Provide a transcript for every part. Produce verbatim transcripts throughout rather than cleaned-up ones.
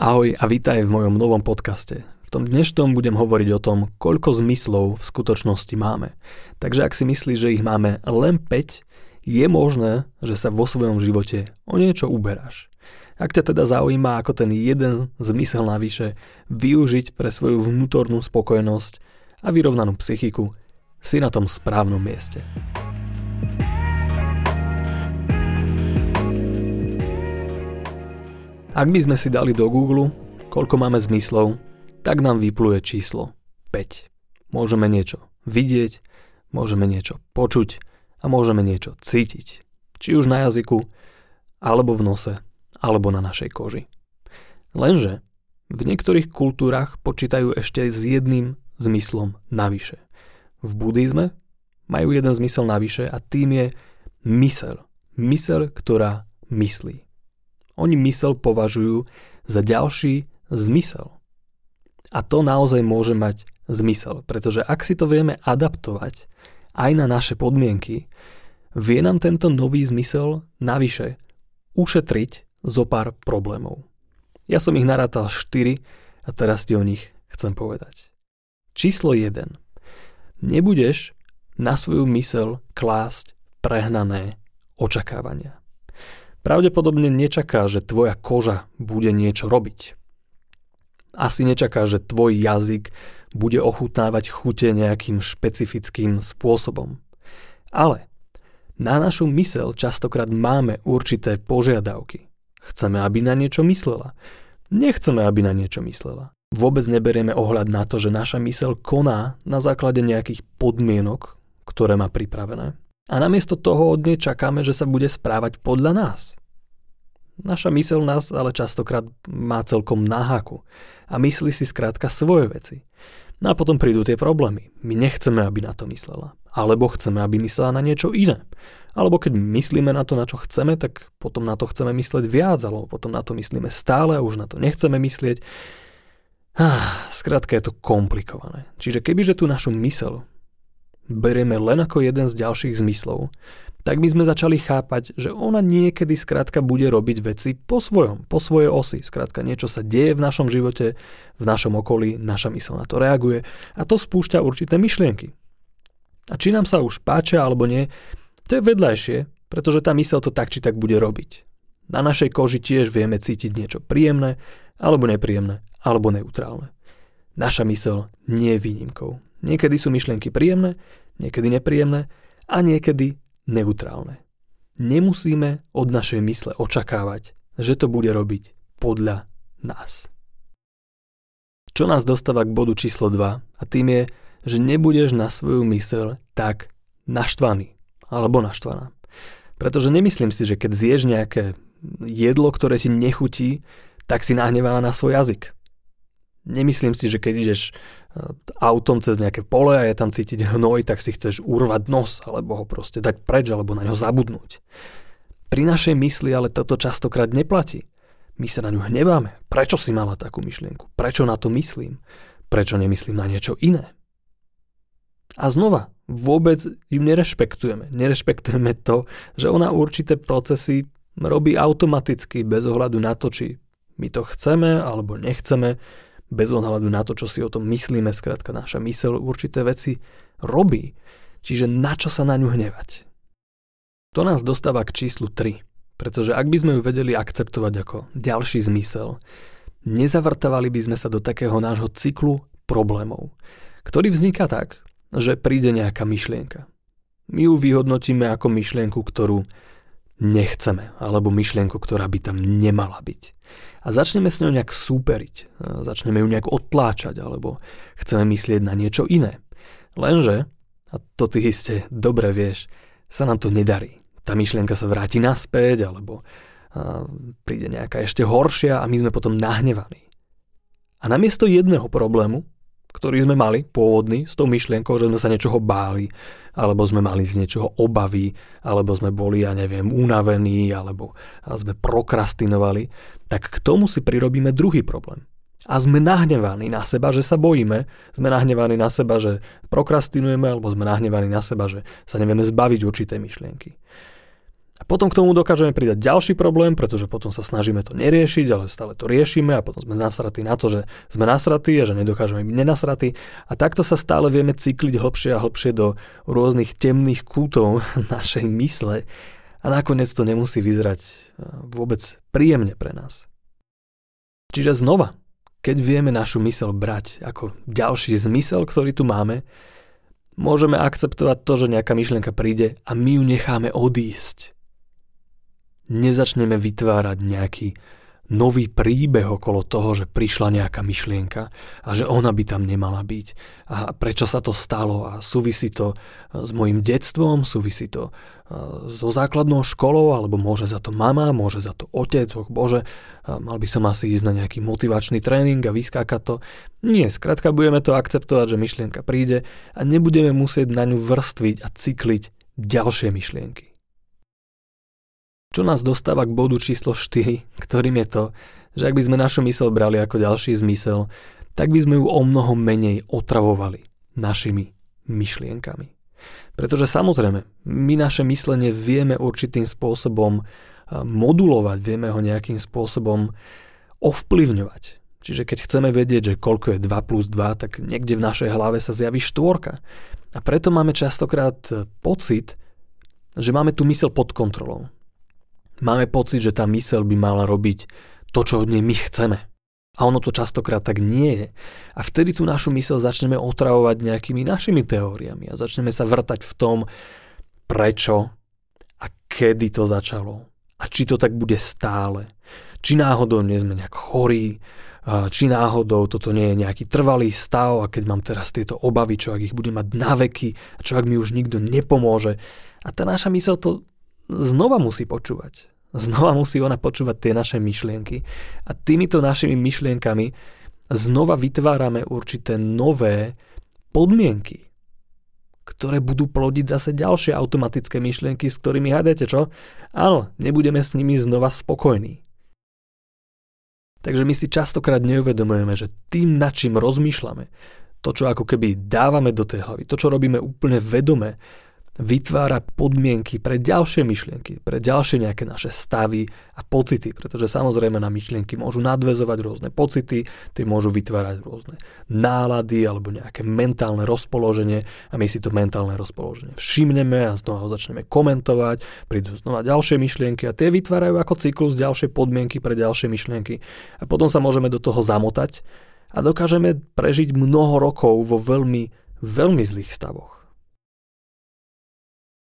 Ahoj a vítaj v mojom novom podcaste. V tom dnešnom budem hovoriť o tom, koľko zmyslov v skutočnosti máme. Takže ak si myslíš, že ich máme len päť, je možné, že sa vo svojom živote o niečo uberáš. Ak ťa teda zaujíma, ako ten jeden zmysel navyše využiť pre svoju vnútornú spokojnosť a vyrovnanú psychiku, si na tom správnom mieste. Ak by sme si dali do Google, koľko máme zmyslov, tak nám vypluje číslo päť. Môžeme niečo vidieť, môžeme niečo počuť a môžeme niečo cítiť. Či už na jazyku, alebo v nose, alebo na našej koži. Lenže v niektorých kultúrach počítajú ešte s jedným zmyslom navyše. V buddhizme majú jeden zmysel navyše a tým je myseľ. Myseľ, ktorá myslí. Oni myseľ považujú za ďalší zmysel. A to naozaj môže mať zmysel, pretože ak si to vieme adaptovať aj na naše podmienky, vie nám tento nový zmysel navyše ušetriť zo pár problémov. Ja som ich narátal štyri a teraz ti o nich chcem povedať. Číslo jeden. Nebudeš na svoju myseľ klásť prehnané očakávania. Pravdepodobne nečaká, že tvoja koža bude niečo robiť. Asi nečaká, že tvoj jazyk bude ochutnávať chute nejakým špecifickým spôsobom. Ale na našu myseľ častokrát máme určité požiadavky. Chceme, aby na niečo myslela. Nechceme, aby na niečo myslela. Vôbec neberieme ohľad na to, že naša myseľ koná na základe nejakých podmienok, ktoré má pripravené. A namiesto toho od nej čakáme, že sa bude správať podľa nás. Naša myseľ nás ale častokrát má celkom na háku a myslí si skrátka svoje veci. No a potom prídu tie problémy. My nechceme, aby na to myslela. Alebo chceme, aby myslela na niečo iné. Alebo keď myslíme na to, na čo chceme, tak potom na to chceme myslieť viac, alebo potom na to myslíme stále a už na to nechceme myslieť. Ah, skrátka je to komplikované. Čiže kebyže tú našu myseľ berieme len ako jeden z ďalších zmyslov, tak by sme začali chápať, že ona niekedy skrátka bude robiť veci po svojom, po svojej osi. Skrátka niečo sa deje v našom živote, v našom okolí, naša myseľ na to reaguje a to spúšťa určité myšlienky. A či nám sa už páčia alebo nie, to je vedľajšie, pretože tá myseľ to tak či tak bude robiť. Na našej koži tiež vieme cítiť niečo príjemné, alebo nepríjemné, alebo neutrálne. Naša myseľ nie je výnimkou. Niekedy sú myšlienky príjemné, niekedy nepríjemné a niekedy neutrálne. Nemusíme od našej mysle očakávať, že to bude robiť podľa nás. Čo nás dostáva k bodu číslo dva a tým je, že nebudeš na svoju myseľ tak naštvaný alebo naštvaná. Pretože nemyslím si, že keď zješ nejaké jedlo, ktoré ti nechutí, tak si nahnevaná na svoj jazyk. Nemyslím si, že keď ideš autom cez nejaké pole a je tam cítiť hnoj, tak si chceš urvať nos, alebo ho proste dať preč, alebo na ňo zabudnúť. Pri našej mysli ale toto častokrát neplatí. My sa na ňu hneváme. Prečo si mala takú myšlienku? Prečo na to myslím? Prečo nemyslím na niečo iné? A znova, vôbec ju nerešpektujeme. Nerešpektujeme to, že ona určité procesy robí automaticky, bez ohľadu na to, či my to chceme alebo nechceme, bez ohľadu na to, čo si o tom myslíme, skrátka naša myseľ určité veci robí. Čiže na čo sa na ňu hnevať? To nás dostáva k číslu tri, pretože ak by sme ju vedeli akceptovať ako ďalší zmysel, nezavrtávali by sme sa do takého nášho cyklu problémov, ktorý vzniká tak, že príde nejaká myšlienka. My ju vyhodnotíme ako myšlienku, ktorú nechceme, alebo myšlienku, ktorá by tam nemala byť. A začneme s ňou nejak súperiť, začneme ju nejak odtláčať, alebo chceme myslieť na niečo iné. Lenže, a to ty iste dobre vieš, sa nám to nedarí. Tá myšlienka sa vráti naspäť, alebo a, príde nejaká ešte horšia a my sme potom nahnevaní. A namiesto jedného problému, ktorý sme mali pôvodný s tou myšlienkou, že sme sa niečoho báli, alebo sme mali z niečoho obavy, alebo sme boli, ja neviem, unavení, alebo sme prokrastinovali, tak k tomu si prirobíme druhý problém. A sme nahnevaní na seba, že sa bojíme, sme nahnevaní na seba, že prokrastinujeme, alebo sme nahnevaní na seba, že sa nevieme zbaviť určitej myšlienky. A potom k tomu dokážeme pridať ďalší problém, pretože potom sa snažíme to neriešiť, ale stále to riešime a potom sme nasratí na to, že sme nasratí a že nedokážeme byť nenasratí. A takto sa stále vieme cykliť hlbšie a hlbšie do rôznych temných kútov našej mysle a nakoniec to nemusí vyzerať vôbec príjemne pre nás. Čiže znova, keď vieme našu myseľ brať ako ďalší zmysel, ktorý tu máme, môžeme akceptovať to, že nejaká myšlienka príde a my ju necháme odísť. Nezačneme vytvárať nejaký nový príbeh okolo toho, že prišla nejaká myšlienka a že ona by tam nemala byť a prečo sa to stalo a súvisí to s mojím detstvom, súvisí to so základnou školou alebo môže za to mama, môže za to otec, oh bože, mal by som asi ísť na nejaký motivačný tréning a vyskákať to. Nie, skrátka budeme to akceptovať, že myšlienka príde a nebudeme musieť na ňu vrstviť a cykliť ďalšie myšlienky. Čo nás dostáva k bodu číslo štyri, ktorým je to, že ak by sme našu myseľ brali ako ďalší zmysel, tak by sme ju o mnoho menej otravovali našimi myšlienkami. Pretože samozrejme, my naše myslenie vieme určitým spôsobom modulovať, vieme ho nejakým spôsobom ovplyvňovať. Čiže keď chceme vedieť, že koľko je dva plus dva, tak niekde v našej hlave sa zjaví štvorka. A preto máme častokrát pocit, že máme tú myseľ pod kontrolou. Máme pocit, že tá myseľ by mala robiť to, čo od nej my chceme. A ono to častokrát tak nie je. A vtedy tú našu myseľ začneme otravovať nejakými našimi teóriami a začneme sa vrtať v tom, prečo a kedy to začalo. A či to tak bude stále. Či náhodou nie sme nejak chorí, či náhodou toto nie je nejaký trvalý stav a keď mám teraz tieto obavy, čo ak ich budem mať na veky a čo ak mi už nikto nepomôže. A tá naša myseľ to znova musí počúvať. Znova musí ona počúvať tie naše myšlienky. A týmito našimi myšlienkami znova vytvárame určité nové podmienky, ktoré budú plodiť zase ďalšie automatické myšlienky, s ktorými hádate, čo? Áno, nebudeme s nimi znova spokojní. Takže my si častokrát neuvedomujeme, že tým, nad čím rozmýšľame, to, čo ako keby dávame do tej hlavy, to, čo robíme úplne vedome, vytvára podmienky pre ďalšie myšlienky, pre ďalšie nejaké naše stavy a pocity, pretože samozrejme na myšlienky môžu nadväzovať rôzne pocity, tie môžu vytvárať rôzne nálady alebo nejaké mentálne rozpoloženie a my si to mentálne rozpoloženie všimneme a znova ho začneme komentovať, prídu znova ďalšie myšlienky a tie vytvárajú ako cyklus ďalšie podmienky pre ďalšie myšlienky a potom sa môžeme do toho zamotať a dokážeme prežiť mnoho rokov vo veľmi, veľmi zlých stavoch.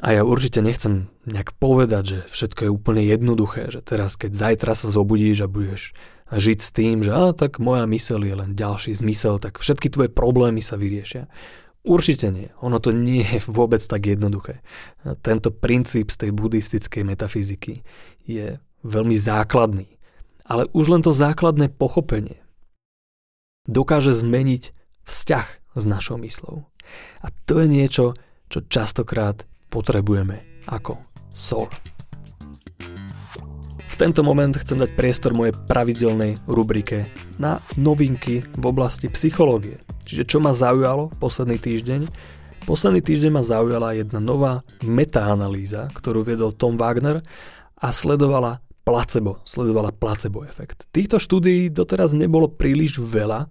A ja určite nechcem nejak povedať, že všetko je úplne jednoduché, že teraz keď zajtra sa zobudíš a budeš žiť s tým, že á, tak moja myseľ je len ďalší zmysel, tak všetky tvoje problémy sa vyriešia. Určite nie, ono to nie je vôbec tak jednoduché. Tento princíp z tej buddhistickej metafyziky je veľmi základný, ale už len to základné pochopenie dokáže zmeniť vzťah s našou mysľou. A to je niečo, čo častokrát potrebujeme ako sol. V tento moment chcem dať priestor mojej pravidelnej rubrike na novinky v oblasti psychológie. Čiže čo ma zaujalo posledný týždeň? Posledný týždeň ma zaujala jedna nová metaanalýza, ktorú viedol Tom Wagner a sledovala placebo, sledovala placebo efekt. Týchto štúdií doteraz nebolo príliš veľa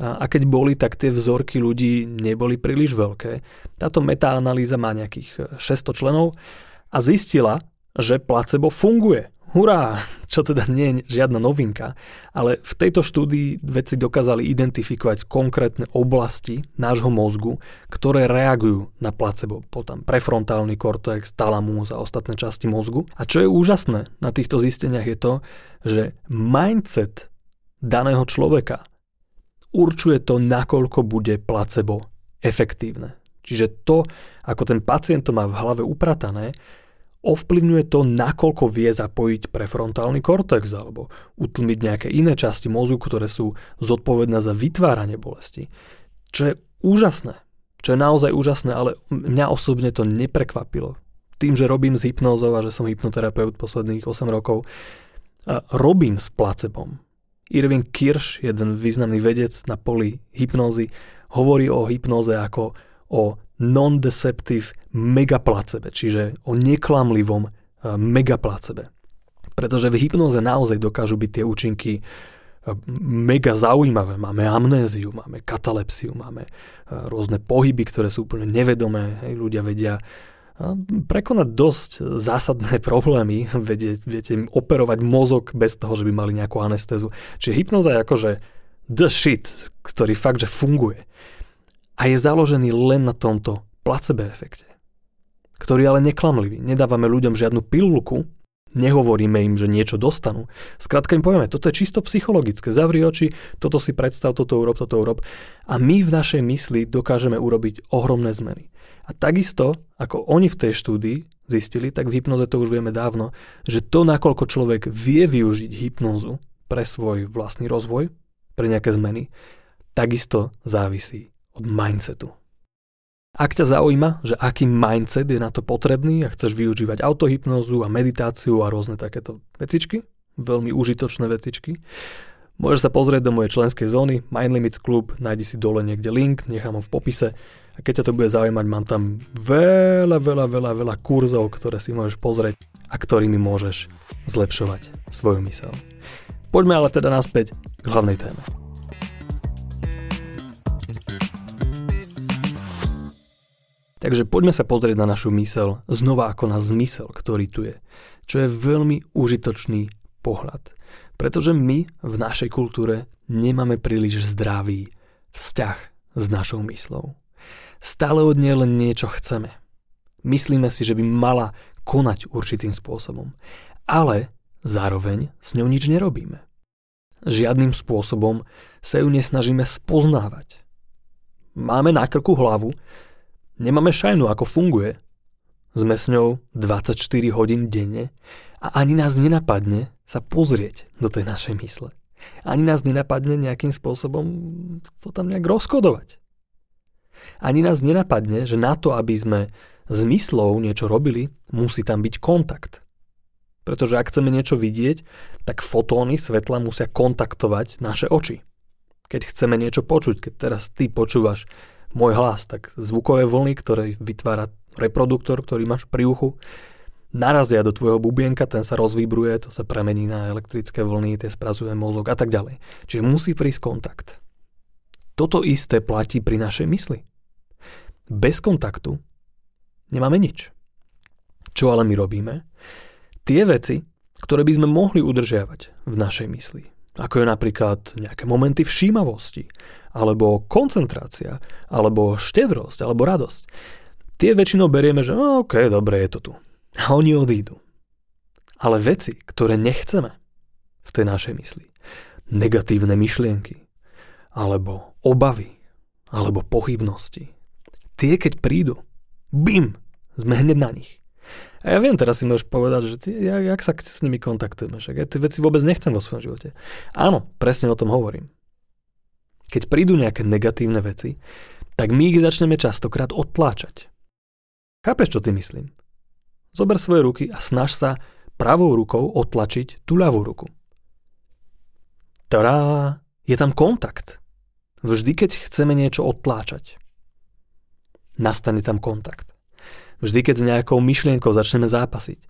a keď boli, tak tie vzorky ľudí neboli príliš veľké. Táto metaanalýza má nejakých šesťsto členov a zistila, že placebo funguje. Hurá! Čo teda nie je žiadna novinka, ale v tejto štúdii vedci dokázali identifikovať konkrétne oblasti nášho mozgu, ktoré reagujú na placebo. Potom prefrontálny kortex, talamus a ostatné časti mozgu. A čo je úžasné na týchto zisteniach je to, že mindset daného človeka určuje to, nakoľko bude placebo efektívne. Čiže to, ako ten pacient to má v hlave upratané, ovplyvňuje to, nakoľko vie zapojiť prefrontálny kortex alebo utlmiť nejaké iné časti mozgu, ktoré sú zodpovedné za vytváranie bolesti. Čo je úžasné, čo je naozaj úžasné, ale mňa osobne to neprekvapilo. Tým, že robím s hypnózou a že som hypnoterapeut posledných osem rokov, robím s placebom. Irving Kirsch, jeden významný vedec na poli hypnózy, hovorí o hypnóze ako o non-deceptive megaplacebe, čiže o neklamlivom mega placebe. Pretože v hypnoze naozaj dokážu byť tie účinky mega zaujímavé. Máme amnéziu, máme katalepsiu, máme rôzne pohyby, ktoré sú úplne nevedomé. Hej, ľudia vedia prekonať dosť zásadné problémy, vedieť, viete, operovať mozog bez toho, že by mali nejakú anestézu. Čiže hypnoza je akože the shit, ktorý fakt, že funguje. A je založený len na tomto placebo efekte, ktorý je ale neklamlivý. Nedávame ľuďom žiadnu pilulku, nehovoríme im, že niečo dostanú. Skrátka im povieme, toto je čisto psychologické. Zavri oči, toto si predstav, toto urob, toto urob. A my v našej mysli dokážeme urobiť ohromné zmeny. A takisto, ako oni v tej štúdii zistili, tak v hypnoze to už vieme dávno, že to, nakoľko človek vie využiť hypnózu pre svoj vlastný rozvoj, pre nejaké zmeny, takisto závisí od mindsetu. Ak ťa zaujíma, že aký mindset je na to potrebný a chceš využívať autohypnózu a meditáciu a rôzne takéto vecičky, veľmi užitočné vecičky, môžeš sa pozrieť do mojej členskej zóny, Mind Limits Club, nájdi si dole niekde link, nechám ho v popise a keď ťa to bude zaujímať, mám tam veľa, veľa, veľa, veľa kurzov, ktoré si môžeš pozrieť a ktorými môžeš zlepšovať svoju myseľ. Poďme ale teda naspäť k hlavnej téme. Takže poďme sa pozrieť na našu myseľ znova ako na zmysel, ktorý tu je. Čo je veľmi užitočný pohľad. Pretože my v našej kultúre nemáme príliš zdravý vzťah s našou mysľou. Stále od nej len niečo chceme. Myslíme si, že by mala konať určitým spôsobom. Ale zároveň s ňou nič nerobíme. Žiadnym spôsobom sa ju nesnažíme spoznávať. Máme na krku hlavu, nemáme šajnu, ako funguje. Sme s ňou dvadsaťštyri hodín denne a ani nás nenapadne sa pozrieť do tej našej mysle. Ani nás nenapadne nejakým spôsobom to tam nejak rozkodovať. Ani nás nenapadne, že na to, aby sme s myslou niečo robili, musí tam byť kontakt. Pretože ak chceme niečo vidieť, tak fotóny svetla musia kontaktovať naše oči. Keď chceme niečo počuť, keď teraz ty počúvaš môj hlas, tak zvukové vlny, ktoré vytvára reproduktor, ktorý máš pri uchu, narazia do tvojho bubienka, ten sa rozvibruje, to sa premení na elektrické vlny, tie spracuje mozog a tak ďalej. Čiže musí prísť kontakt. Toto isté platí pri našej mysli. Bez kontaktu nemáme nič. Čo ale my robíme? Tie veci, ktoré by sme mohli udržiavať v našej mysli, ako je napríklad nejaké momenty všímavosti, alebo koncentrácia, alebo štedrosť, alebo radosť. Tie väčšinou berieme, že no, ok, dobre, je to tu. A oni odídu. Ale veci, ktoré nechceme v tej našej mysli, negatívne myšlienky, alebo obavy, alebo pochybnosti, tie keď prídu, bim, sme hneď na nich. A ja viem, teraz si môžeš povedať, že ty, ja, jak sa s nimi kontaktujeme, že ja tie veci vôbec nechcem vo svojom živote. Áno, presne o tom hovorím. Keď prídu nejaké negatívne veci, tak my ich začneme častokrát odtláčať. Chápeš, čo ty myslím? Zober svoje ruky a snaž sa pravou rukou odtlačiť tú ľavú ruku. Tadá, je tam kontakt. Vždy, keď chceme niečo odtláčať, nastane tam kontakt. Vždy, keď s nejakou myšlienkou začneme zápasiť,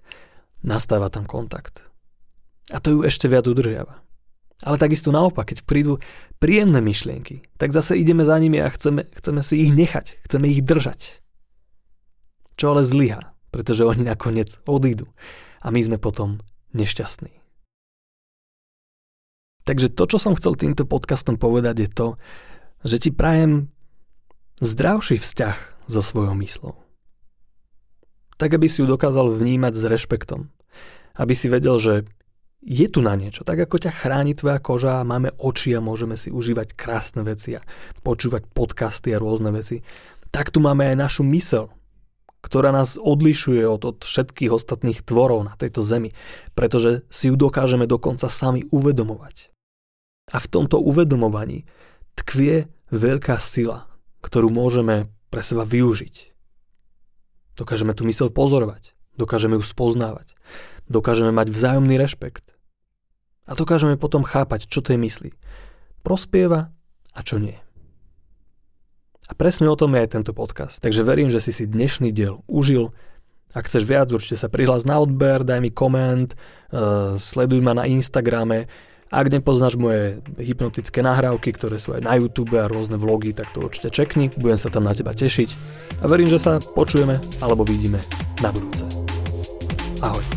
nastáva tam kontakt. A to ju ešte viac udržiava. Ale takisto naopak, keď prídu príjemné myšlienky, tak zase ideme za nimi a chceme, chceme si ich nechať, chceme ich držať. Čo ale zlyhá, pretože oni nakoniec odídu a my sme potom nešťastní. Takže to, čo som chcel týmto podcastom povedať, je to, že ti prajem zdravší vzťah so svojou mysľou. Tak, aby si ju dokázal vnímať s rešpektom. Aby si vedel, že je tu na niečo. Tak, ako ťa chráni tvoja koža, máme oči a môžeme si užívať krásne veci a počúvať podcasty a rôzne veci. Tak tu máme aj našu myseľ, ktorá nás odlišuje od, od všetkých ostatných tvorov na tejto zemi, pretože si ju dokážeme dokonca sami uvedomovať. A v tomto uvedomovaní tkvie veľká sila, ktorú môžeme pre seba využiť. Dokážeme tú myseľ pozorovať, dokážeme ju spoznávať, dokážeme mať vzájomný rešpekt a dokážeme potom chápať, čo tej mysli prospieva a čo nie. A presne o tom je aj tento podcast. Takže verím, že si si dnešný diel užil, Ak chceš viac, určite sa prihlás na odber, daj mi koment, uh, sleduj ma na Instagrame. Ak nepoznáš moje hypnotické nahrávky, ktoré sú aj na YouTube a rôzne vlogy, tak to určite čekni, budem sa tam na teba tešiť. A verím, že sa počujeme alebo vidíme na budúce. Ahoj.